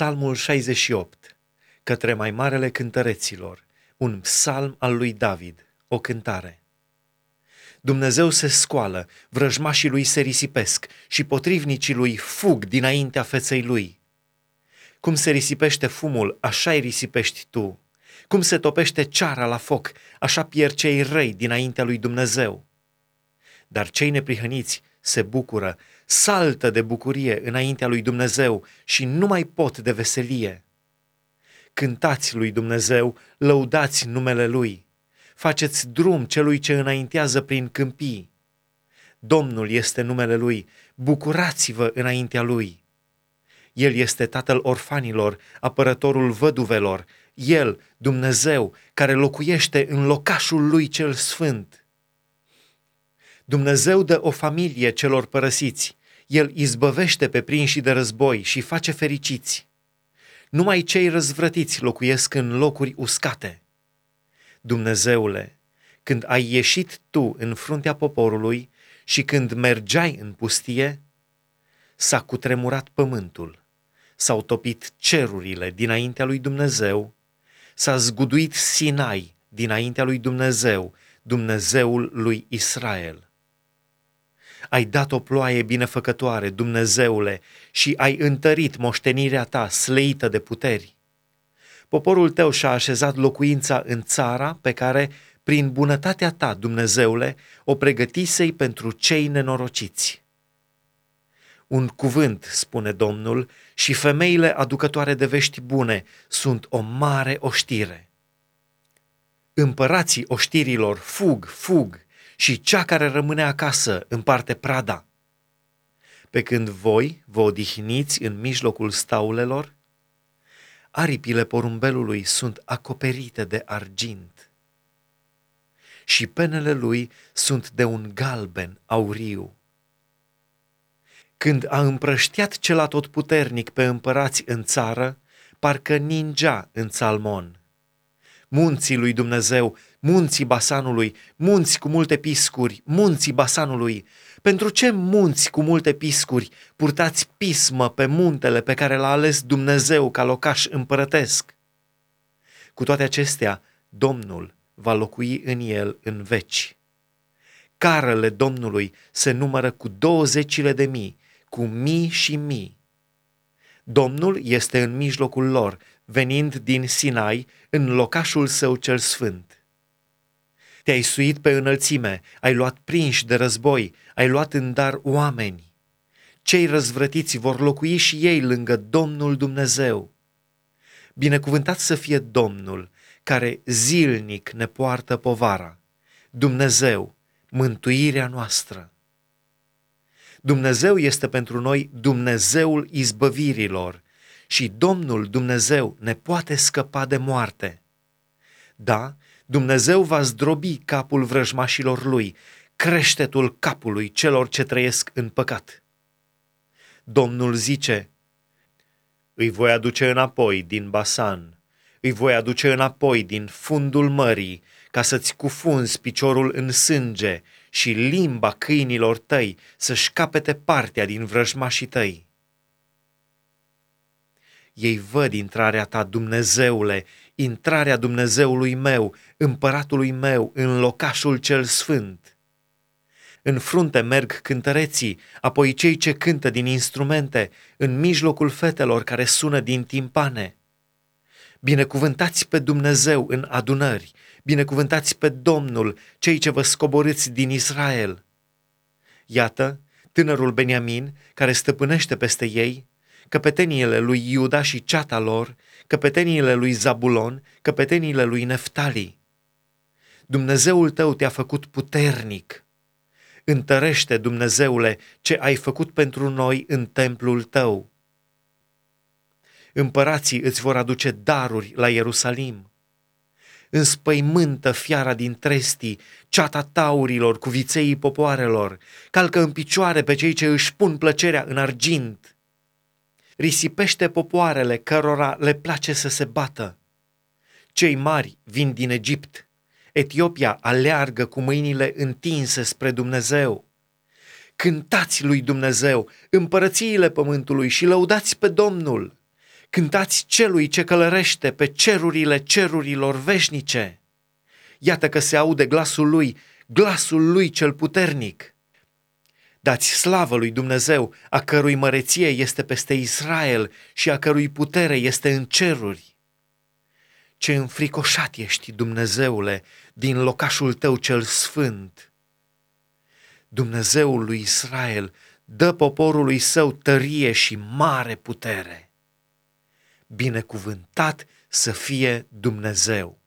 Psalmul 68, către mai marele cântăreților, un psalm al lui David, o cântare. Dumnezeu se scoală, vrăjmașii lui se risipesc și potrivnicii lui fug dinaintea feței lui. Cum se risipește fumul, așa îi risipești tu. Cum se topește ceara la foc, așa pierd cei răi dinaintea lui Dumnezeu. Dar cei neprihăniți se bucură, saltă de bucurie înaintea lui Dumnezeu și nu mai pot de veselie. Cântați lui Dumnezeu, lăudați numele Lui. Faceți drum celui ce înaintează prin câmpii. Domnul este numele Lui, bucurați-vă înaintea Lui. El este tatăl orfanilor, apărătorul văduvelor, El, Dumnezeu, care locuiește în locașul Lui cel sfânt. Dumnezeu dă o familie celor părăsiți, El izbăvește pe prinși de război și face fericiți. Numai cei răzvrătiți locuiesc în locuri uscate. Dumnezeule, când ai ieșit tu în fruntea poporului și când mergeai în pustie, s-a cutremurat pământul, s-au topit cerurile dinaintea lui Dumnezeu, s-a zguduit Sinai dinaintea lui Dumnezeu, Dumnezeul lui Israel. Ai dat o ploaie binefăcătoare, Dumnezeule, și ai întărit moștenirea ta sleită de puteri. Poporul tău și-a așezat locuința în țara pe care, prin bunătatea ta, Dumnezeule, o pregătisei pentru cei nenorociți. Un cuvânt, spune Domnul, și femeile aducătoare de vești bune sunt o mare oștire. Împărații oștirilor fug, fug, și cea care rămâne acasă împarte prada. Pe când voi vă odihniți în mijlocul staulelor, aripile porumbelului sunt acoperite de argint și penele lui sunt de un galben auriu. Când a împrăștiat cel atotputernic pe împărați în țară, parcă ningea în Salmon. Munții lui Dumnezeu, munții Basanului, munți cu multe piscuri, munții Basanului, pentru ce munți cu multe piscuri purtați pismă pe muntele pe care l-a ales Dumnezeu ca locaș împărătesc? Cu toate acestea, Domnul va locui în el în veci. Carele Domnului se numără cu 20.000, cu mii și mii. Domnul este în mijlocul lor, venind din Sinai, în locașul său cel sfânt. Te-ai suit pe înălțime, ai luat prinși de război, ai luat în dar oameni. Cei răzvrătiți vor locui și ei lângă Domnul Dumnezeu. Binecuvântat să fie Domnul, care zilnic ne poartă povara, Dumnezeu, mântuirea noastră. Dumnezeu este pentru noi Dumnezeul izbăvirilor și Domnul Dumnezeu ne poate scăpa de moarte. Da, Dumnezeu va zdrobi capul vrăjmașilor lui, creștetul capului celor ce trăiesc în păcat. Domnul zice: îi voi aduce înapoi din Basan, îi voi aduce înapoi din fundul mării, ca să-ți cufunzi piciorul în sânge și limba câinilor tăi să-și capete partea din vrăjmașii tăi. Ei văd intrarea ta, Dumnezeule, intrarea Dumnezeului meu, împăratului meu, în locașul cel sfânt. În frunte merg cântăreții, apoi cei ce cântă din instrumente, în mijlocul fetelor care sună din timpane. Binecuvântați pe Dumnezeu în adunări, binecuvântați pe Domnul, cei ce vă scoborâți din Israel. Iată, tânărul Beniamin, care stăpânește peste ei, căpeteniile lui Iuda și ceata lor, căpeteniile lui Zabulon, căpeteniile lui Neftali. Dumnezeul tău te-a făcut puternic. Întărește, Dumnezeule, ce ai făcut pentru noi în templul tău. Împărații îți vor aduce daruri la Ierusalim. Înspăimântă fiara din trestii, ceata taurilor cu viței popoarelor, calcă în picioare pe cei ce își pun plăcerea în argint. Risipește popoarele cărora le place să se bată. Cei mari vin din Egipt. Etiopia aleargă cu mâinile întinse spre Dumnezeu. Cântați lui Dumnezeu, împărățiile pământului, și lăudați pe Domnul. Cântați celui ce călărește pe cerurile cerurilor veșnice. Iată că se aude glasul lui cel puternic. Dați slavă lui Dumnezeu, a cărui măreție este peste Israel și a cărui putere este în ceruri. Ce înfricoșat ești, Dumnezeule, din locașul tău cel sfânt! Dumnezeul lui Israel dă poporului său tărie și mare putere. Binecuvântat să fie Dumnezeu!